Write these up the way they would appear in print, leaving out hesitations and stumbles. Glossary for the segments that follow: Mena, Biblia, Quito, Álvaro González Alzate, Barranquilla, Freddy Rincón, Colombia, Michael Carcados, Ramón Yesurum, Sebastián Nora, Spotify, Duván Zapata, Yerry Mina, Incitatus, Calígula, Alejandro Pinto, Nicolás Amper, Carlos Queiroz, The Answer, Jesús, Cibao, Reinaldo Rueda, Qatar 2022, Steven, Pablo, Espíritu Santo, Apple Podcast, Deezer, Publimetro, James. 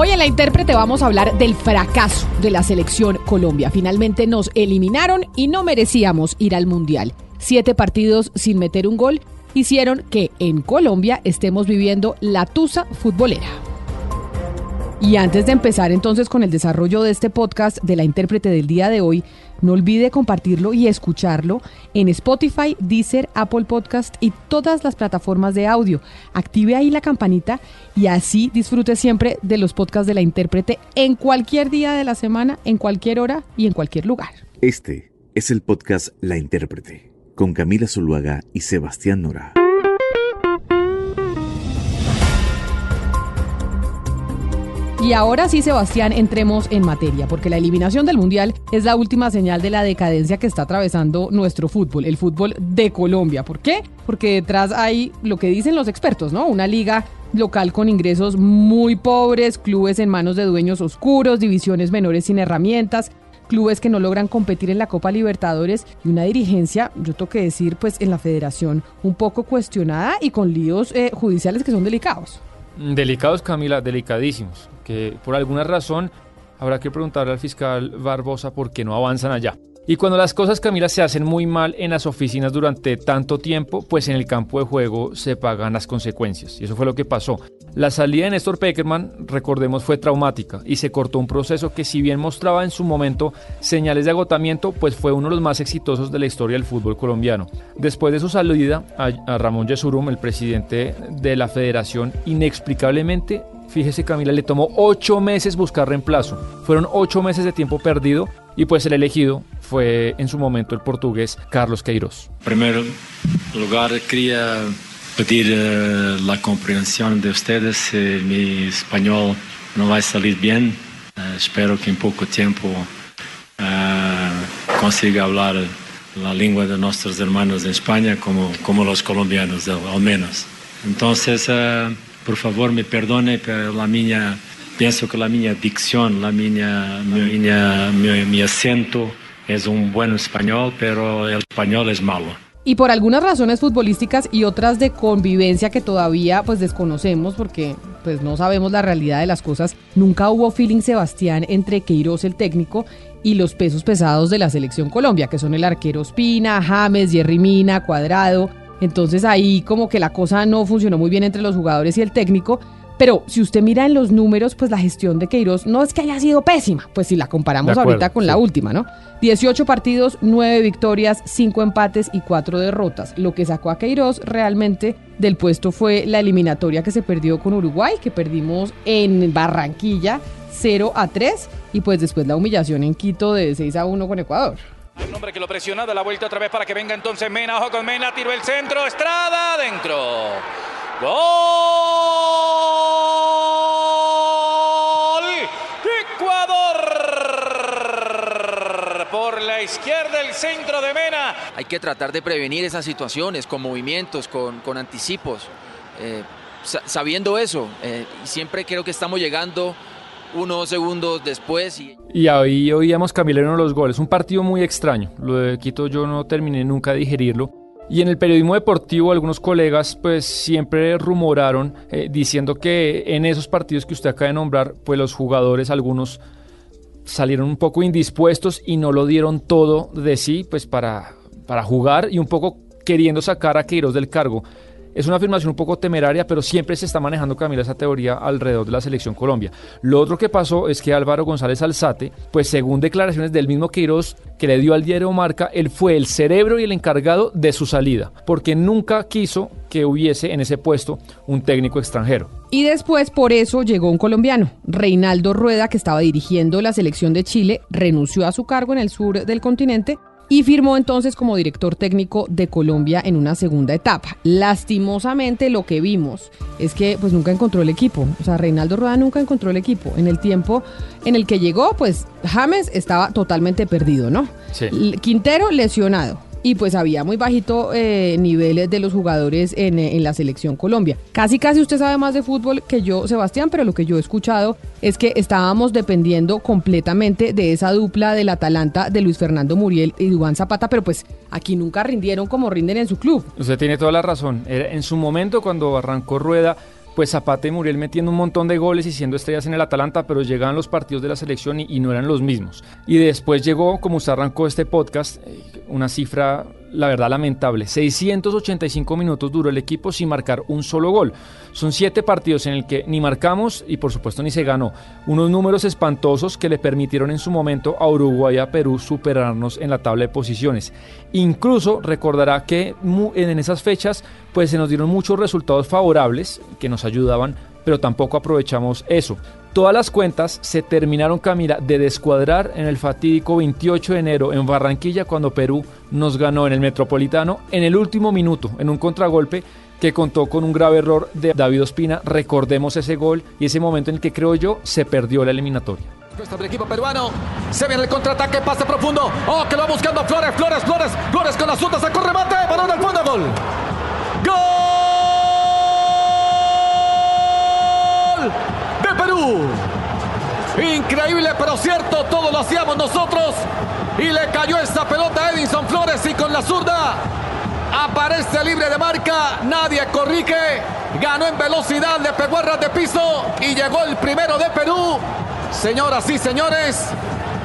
Hoy en La Intérprete vamos a hablar del fracaso de la selección Colombia. Finalmente nos eliminaron y no merecíamos ir al Mundial. 7 partidos sin meter un gol hicieron que en Colombia estemos viviendo la tusa futbolera. Y antes de empezar entonces con el desarrollo de este podcast de La Intérprete del día de hoy, no olvide compartirlo y escucharlo en Spotify, Deezer, Apple Podcast y todas las plataformas de audio. Active ahí la campanita y así disfrute siempre de los podcasts de La Intérprete en cualquier día de la semana, en cualquier hora y en cualquier lugar. Este es el podcast La Intérprete con Camila Zuluaga y Sebastián Nora. Y ahora sí, Sebastián, entremos en materia, porque la eliminación del Mundial es la última señal de la decadencia que está atravesando nuestro fútbol, el fútbol de Colombia. ¿Por qué? Porque detrás hay lo que dicen los expertos, ¿no? Una liga local con ingresos muy pobres, clubes en manos de dueños oscuros, divisiones menores sin herramientas, clubes que no logran competir en la Copa Libertadores y una dirigencia, yo tengo que decir, pues en la federación un poco cuestionada y con líos judiciales que son delicados. Delicados, Camila, delicadísimos, que por alguna razón habrá que preguntarle al fiscal Barbosa por qué no avanzan allá. Y cuando las cosas, Camila, se hacen muy mal en las oficinas durante tanto tiempo, pues en el campo de juego se pagan las consecuencias. Y eso fue lo que pasó. La salida de Néstor Pekerman, recordemos, fue traumática y se cortó un proceso que, si bien mostraba en su momento señales de agotamiento, pues fue uno de los más exitosos de la historia del fútbol colombiano. Después de su salida, a Ramón Yesurum, el presidente de la federación, inexplicablemente, fíjese, Camila, le tomó 8 meses buscar reemplazo. Fueron 8 meses de tiempo perdido y pues el elegido fue en su momento el portugués Carlos Queiroz. En primer lugar, quería pedir la comprensión de ustedes si mi español no va a salir bien. Espero que en poco tiempo consiga hablar la lengua de nuestros hermanos en España como los colombianos, al menos. Entonces, por favor, me perdone, pero pienso que la mi dicción, mi acento es un buen español, pero el español es malo. Y por algunas razones futbolísticas y otras de convivencia que todavía pues desconocemos porque pues no sabemos la realidad de las cosas, nunca hubo feeling, Sebastián, entre Queiroz, el técnico, y los pesos pesados de la selección Colombia, que son el arquero Ospina, James, Yerry Mina, Cuadrado. Entonces ahí como que la cosa no funcionó muy bien entre los jugadores y el técnico. Pero si usted mira en los números, pues la gestión de Queiroz no es que haya sido pésima, pues si la comparamos de acuerdo, ahorita con sí. La última, ¿no? 18 partidos, 9 victorias, 5 empates y 4 derrotas. Lo que sacó a Queiroz realmente del puesto fue la eliminatoria que se perdió con Uruguay, que perdimos en Barranquilla 0-3, y pues después la humillación en Quito de 6-1 con Ecuador. Hay un hombre que lo presiona, da la vuelta otra vez para que venga entonces Mena, ojo con Mena, tiró el centro, Estrada, adentro. ¡Gol! ¡Ecuador! Por la izquierda el centro de Mena. Hay que tratar de prevenir esas situaciones con movimientos, con anticipos, sabiendo eso. Siempre creo que estamos llegando unos segundos después. Y ahí oíamos, Camila, uno de los goles. Un partido muy extraño. Lo de Quito yo no terminé nunca de digerirlo. Y en el periodismo deportivo algunos colegas pues siempre rumoraron diciendo que en esos partidos que usted acaba de nombrar, pues los jugadores, algunos salieron un poco indispuestos y no lo dieron todo de sí pues para jugar y un poco queriendo sacar a Queiroz del cargo. Es una afirmación un poco temeraria, pero siempre se está manejando, Camila, esa teoría alrededor de la selección Colombia. Lo otro que pasó es que Álvaro González Alzate, pues según declaraciones del mismo Queiroz que le dio al diario Marca, él fue el cerebro y el encargado de su salida, porque nunca quiso que hubiese en ese puesto un técnico extranjero. Y después por eso llegó un colombiano, Reinaldo Rueda, que estaba dirigiendo la selección de Chile, renunció a su cargo en el sur del continente y firmó entonces como director técnico de Colombia en una segunda etapa. Lastimosamente lo que vimos es que pues nunca encontró el equipo. O sea, Reinaldo Rueda nunca encontró el equipo. En el tiempo en el que llegó, pues James estaba totalmente perdido, ¿no? Sí. Quintero lesionado. Y pues había muy bajito niveles de los jugadores en la selección Colombia. Casi usted sabe más de fútbol que yo, Sebastián, pero lo que yo he escuchado es que estábamos dependiendo completamente de esa dupla del Atalanta de Luis Fernando Muriel y Duván Zapata, pero pues aquí nunca rindieron como rinden en su club. Usted tiene toda la razón. En su momento, cuando arrancó Rueda, pues Zapata y Muriel metiendo un montón de goles y siendo estrellas en el Atalanta, pero llegaban los partidos de la selección y no eran los mismos. Y después llegó, como usted arrancó este podcast, una cifra, la verdad, lamentable. 685 minutos duró el equipo sin marcar un solo gol. Son 7 partidos en el que ni marcamos y por supuesto ni se ganó. Unos números espantosos que le permitieron en su momento a Uruguay y a Perú superarnos en la tabla de posiciones. Incluso recordará que en esas fechas pues se nos dieron muchos resultados favorables que nos ayudaban, pero tampoco aprovechamos eso. Todas las cuentas se terminaron, Camila, de descuadrar en el fatídico 28 de enero en Barranquilla, cuando Perú nos ganó en el Metropolitano en el último minuto, en un contragolpe que contó con un grave error de David Ospina. Recordemos ese gol y ese momento en el que, creo yo, se perdió la eliminatoria. Del equipo peruano, se viene el contraataque, pase profundo, oh, que lo va buscando Flores, Flores con las zurdas, sacó remate, balón al fondo, gol. ¡Gol! De Perú. Increíble pero cierto, todo lo hacíamos nosotros y le cayó esa pelota a Edinson Flores y con la zurda aparece libre de marca, nadie corrige, ganó en velocidad, le pegó a ras de piso y llegó el primero de Perú. Señoras y señores,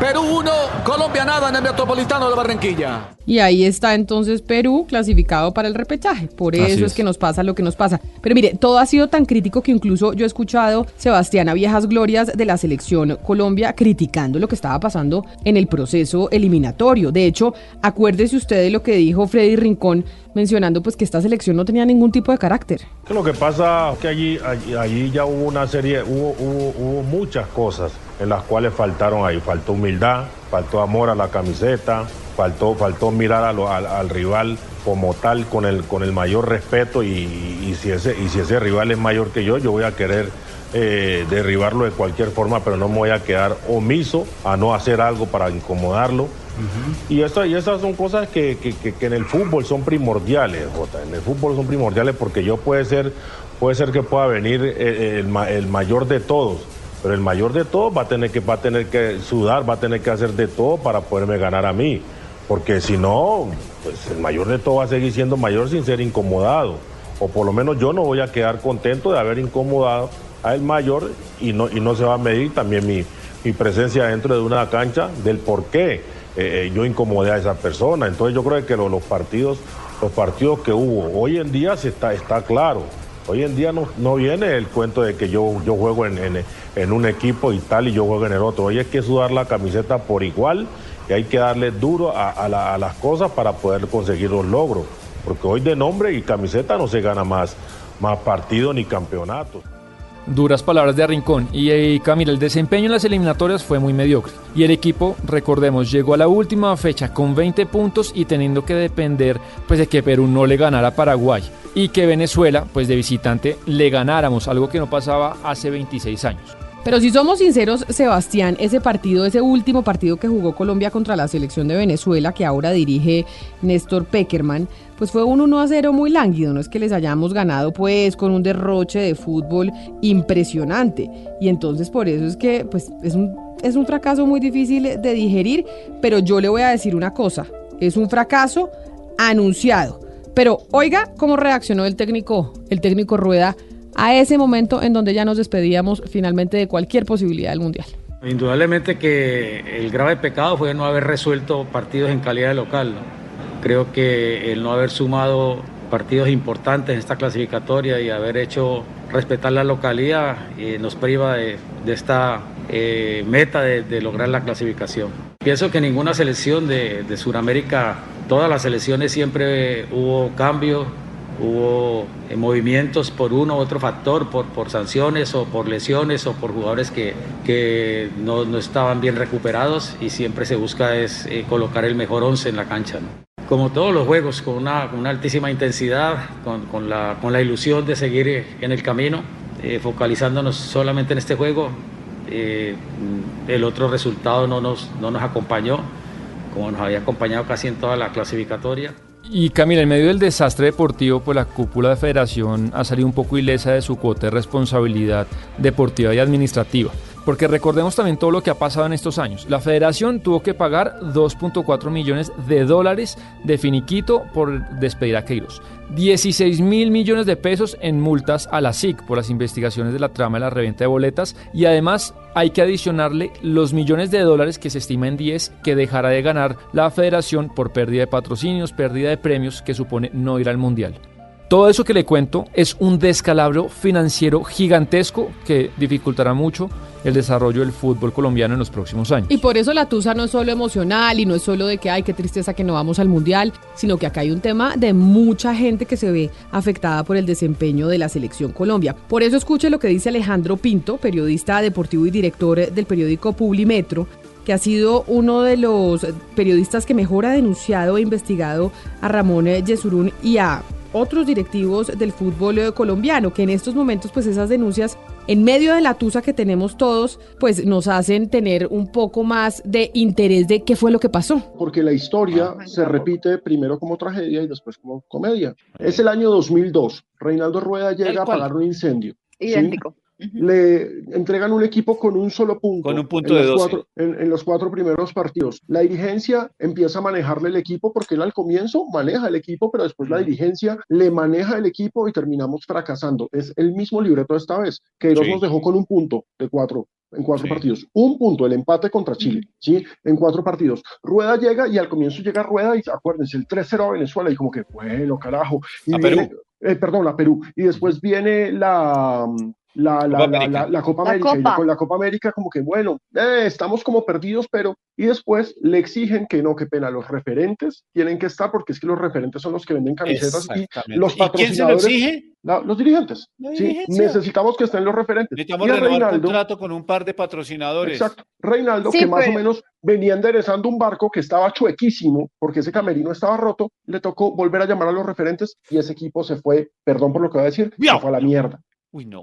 Perú 1, Colombia nada en el Metropolitano de Barranquilla. Y ahí está entonces Perú clasificado para el repechaje. Por eso es que nos pasa lo que nos pasa. Pero mire, todo ha sido tan crítico que incluso yo he escuchado, Sebastián, a viejas glorias de la selección Colombia criticando lo que estaba pasando en el proceso eliminatorio. De hecho, acuérdese usted de lo que dijo Freddy Rincón, mencionando pues que esta selección no tenía ningún tipo de carácter. Lo que pasa es que allí ya hubo una serie, hubo muchas cosas en las cuales faltaron ahí. Faltó humildad, faltó amor a la camiseta, faltó mirar al rival como tal, con el mayor respeto, y si ese rival es mayor que yo voy a querer derribarlo de cualquier forma, pero no me voy a quedar omiso a no hacer algo para incomodarlo. Uh-huh. Y esas son cosas que en el fútbol son primordiales, Jota. En el fútbol son primordiales porque yo puede ser que pueda venir el mayor de todos, pero el mayor de todos va a tener que sudar, va a tener que hacer de todo para poderme ganar a mí, porque si no, pues el mayor de todos va a seguir siendo mayor sin ser incomodado, o por lo menos yo no voy a quedar contento de haber incomodado al mayor, y no se va a medir también mi presencia dentro de una cancha del por qué yo incomodé a esa persona. Entonces yo creo que los partidos que hubo hoy en día está claro. Hoy en día no viene el cuento de que yo juego en un equipo y tal y yo juego en el otro. Hoy hay que sudar la camiseta por igual y hay que darle duro a las cosas para poder conseguir los logros. Porque hoy de nombre y camiseta no se gana más partidos ni campeonatos. Duras palabras de Rincón. Y Camila, el desempeño en las eliminatorias fue muy mediocre. Y el equipo, recordemos, llegó a la última fecha con 20 puntos y teniendo que depender pues, de que Perú no le ganara a Paraguay y que Venezuela, pues de visitante, le ganáramos, algo que no pasaba hace 26 años. Pero si somos sinceros, Sebastián, ese último partido que jugó Colombia contra la selección de Venezuela, que ahora dirige Néstor Pekerman, pues fue un 1-0 muy lánguido, no es que les hayamos ganado pues con un derroche de fútbol impresionante. Y entonces por eso es que pues es un fracaso muy difícil de digerir, pero yo le voy a decir una cosa, es un fracaso anunciado. Pero oiga cómo reaccionó el técnico Rueda a ese momento en donde ya nos despedíamos finalmente de cualquier posibilidad del Mundial. Indudablemente que el grave pecado fue no haber resuelto partidos en calidad de local, ¿no? Creo que el no haber sumado partidos importantes en esta clasificatoria y haber hecho respetar la localidad nos priva de esta meta de lograr la clasificación. Pienso que ninguna selección de Sudamérica, todas las selecciones siempre hubo cambios, hubo movimientos por uno u otro factor, por sanciones o por lesiones o por jugadores que no estaban bien recuperados, y siempre se busca es colocar el mejor 11 en la cancha, ¿no? Como todos los juegos, con una altísima intensidad, con la ilusión de seguir en el camino, focalizándonos solamente en este juego. El otro resultado no nos acompañó, como nos había acompañado casi en toda la clasificatoria. Y Camila, en medio del desastre deportivo, pues la cúpula de federación ha salido un poco ilesa de su cuota de responsabilidad deportiva y administrativa. Porque recordemos también todo lo que ha pasado en estos años. La federación tuvo que pagar $2.4 millones de finiquito por despedir a Queiroz. 16 mil millones de pesos en multas a la SIC por las investigaciones de la trama de la reventa de boletas. Y además hay que adicionarle los millones de dólares que se estima en 10 que dejará de ganar la federación por pérdida de patrocinios, pérdida de premios que supone no ir al mundial. Todo eso que le cuento es un descalabro financiero gigantesco que dificultará mucho el desarrollo del fútbol colombiano en los próximos años. Y por eso la tusa no es solo emocional y no es solo de que ay, qué tristeza que no vamos al mundial, sino que acá hay un tema de mucha gente que se ve afectada por el desempeño de la selección Colombia. Por eso escuche lo que dice Alejandro Pinto, periodista deportivo y director del periódico Publimetro, que ha sido uno de los periodistas que mejor ha denunciado e investigado a Ramón Yesurum y a otros directivos del fútbol colombiano, que en estos momentos pues esas denuncias en medio de la tusa que tenemos todos pues nos hacen tener un poco más de interés de qué fue lo que pasó. Porque la historia se repite primero como tragedia y después como comedia. Es el año 2002, Reinaldo Rueda llega a apagar un incendio. Idéntico. ¿Sí? Le entregan un equipo con un solo punto. Con un punto de 12. En los 4 primeros partidos. La dirigencia empieza a manejarle el equipo porque él al comienzo maneja el equipo, pero después la dirigencia le maneja el equipo y terminamos fracasando. Es el mismo libreto esta vez. Queiroz nos dejó con un punto de 4. En 4 partidos. Un punto, el empate contra Chile, ¿sí? En 4 partidos. Rueda llega y al comienzo llega Rueda y acuérdense, el 3-0 a Venezuela y como que, bueno, carajo. Y a Perú. Y después viene la Copa América. Y con la Copa América como que bueno, estamos como perdidos, pero y después le exigen que no, qué pena, los referentes tienen que estar porque es que los referentes son los que venden camisetas y los patrocinadores. ¿Y quién se lo exige? Los dirigentes. ¿Sí? Necesitamos que estén los referentes. Necesitamos renovar contrato con un par de patrocinadores. Exacto. Reinaldo, sí, que más o menos venía enderezando un barco que estaba chuequísimo porque ese camerino estaba roto, le tocó volver a llamar a los referentes y ese equipo se fue, perdón por lo que voy a decir, se fue a la mierda. Uy, no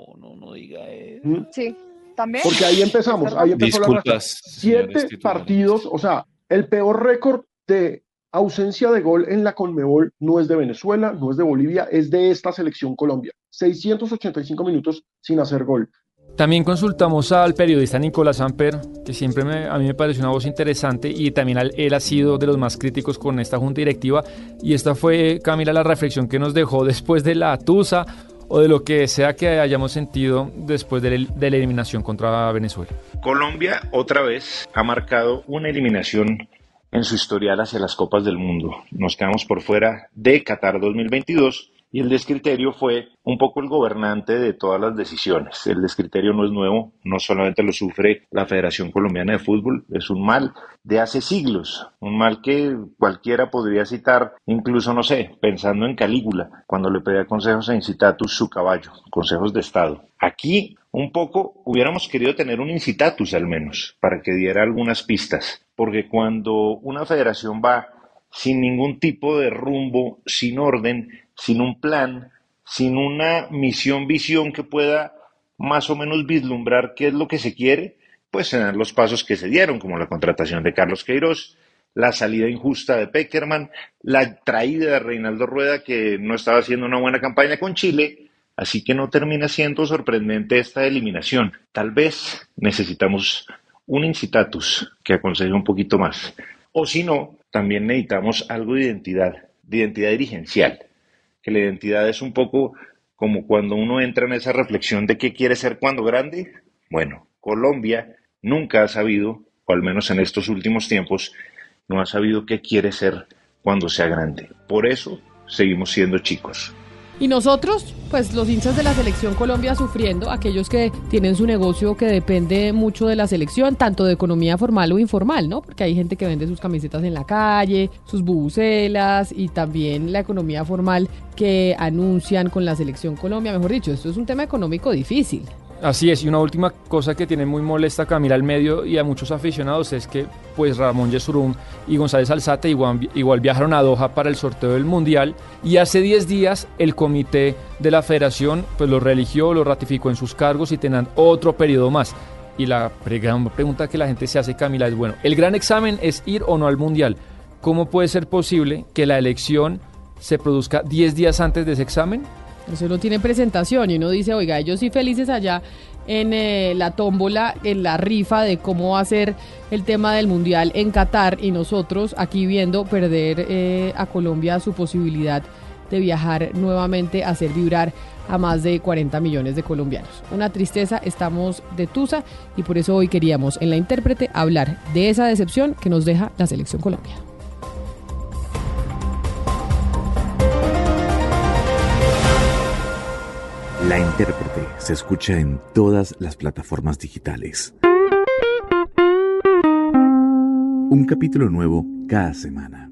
diga eso. Sí, también. Porque ahí empezamos, Disculpas, 7 partidos, o sea, el peor récord de ausencia de gol en la Conmebol no es de Venezuela, no es de Bolivia, es de esta selección Colombia. 685 minutos sin hacer gol. También consultamos al periodista Nicolás Amper, que siempre a mí me pareció una voz interesante y también él ha sido de los más críticos con esta junta directiva y esta fue, Camila, la reflexión que nos dejó después de la tusa o de lo que sea que hayamos sentido después de la eliminación contra Venezuela. Colombia otra vez ha marcado una eliminación en su historial hacia las Copas del Mundo. Nos quedamos por fuera de Qatar 2022 y el descriterio fue un poco el gobernante de todas las decisiones. El descriterio no es nuevo, no solamente lo sufre la Federación Colombiana de Fútbol, es un mal de hace siglos, un mal que cualquiera podría citar, incluso, no sé, pensando en Calígula, cuando le pedía consejos a Incitatus su caballo, consejos de Estado. Aquí, un poco, hubiéramos querido tener un Incitatus al menos, para que diera algunas pistas, porque cuando una federación va sin ningún tipo de rumbo, sin orden, sin un plan, sin una misión, visión que pueda más o menos vislumbrar qué es lo que se quiere, pues se dan los pasos que se dieron, como la contratación de Carlos Queiroz, la salida injusta de Pekerman, la traída de Reinaldo Rueda, que no estaba haciendo una buena campaña con Chile, así que no termina siendo sorprendente esta eliminación. Tal vez necesitamos un Incitatus que aconseje un poquito más, o si no, también necesitamos algo de identidad dirigencial. Que la identidad es un poco como cuando uno entra en esa reflexión de qué quiere ser cuando grande. Bueno, Colombia nunca ha sabido, o al menos en estos últimos tiempos, no ha sabido qué quiere ser cuando sea grande. Por eso seguimos siendo chicos. Y nosotros, pues los hinchas de la selección Colombia sufriendo, aquellos que tienen su negocio que depende mucho de la selección, tanto de economía formal o informal, ¿no? Porque hay gente que vende sus camisetas en la calle, sus bubucelas y también la economía formal que anuncian con la selección Colombia. Mejor dicho, esto es un tema económico difícil. Así es, y una última cosa que tiene muy molesta a Camila al medio y a muchos aficionados es que pues Ramón Yesurum y González Alzate igual viajaron a Doha para el sorteo del Mundial y hace 10 días el comité de la federación pues los reeligió, los ratificó en sus cargos y tendrán otro periodo más. Y la pregunta que la gente se hace, Camila, es bueno, el gran examen es ir o no al Mundial. ¿Cómo puede ser posible que la elección se produzca 10 días antes de ese examen? Eso no tiene presentación y uno dice, oiga, ellos sí felices allá en la tómbola, en la rifa de cómo va a ser el tema del Mundial en Qatar, y nosotros aquí viendo perder a Colombia su posibilidad de viajar nuevamente a hacer vibrar a más de 40 millones de colombianos. Una tristeza, estamos de tusa, y por eso hoy queríamos en La Intérprete hablar de esa decepción que nos deja la selección Colombia. La Intérprete se escucha en todas las plataformas digitales. Un capítulo nuevo cada semana.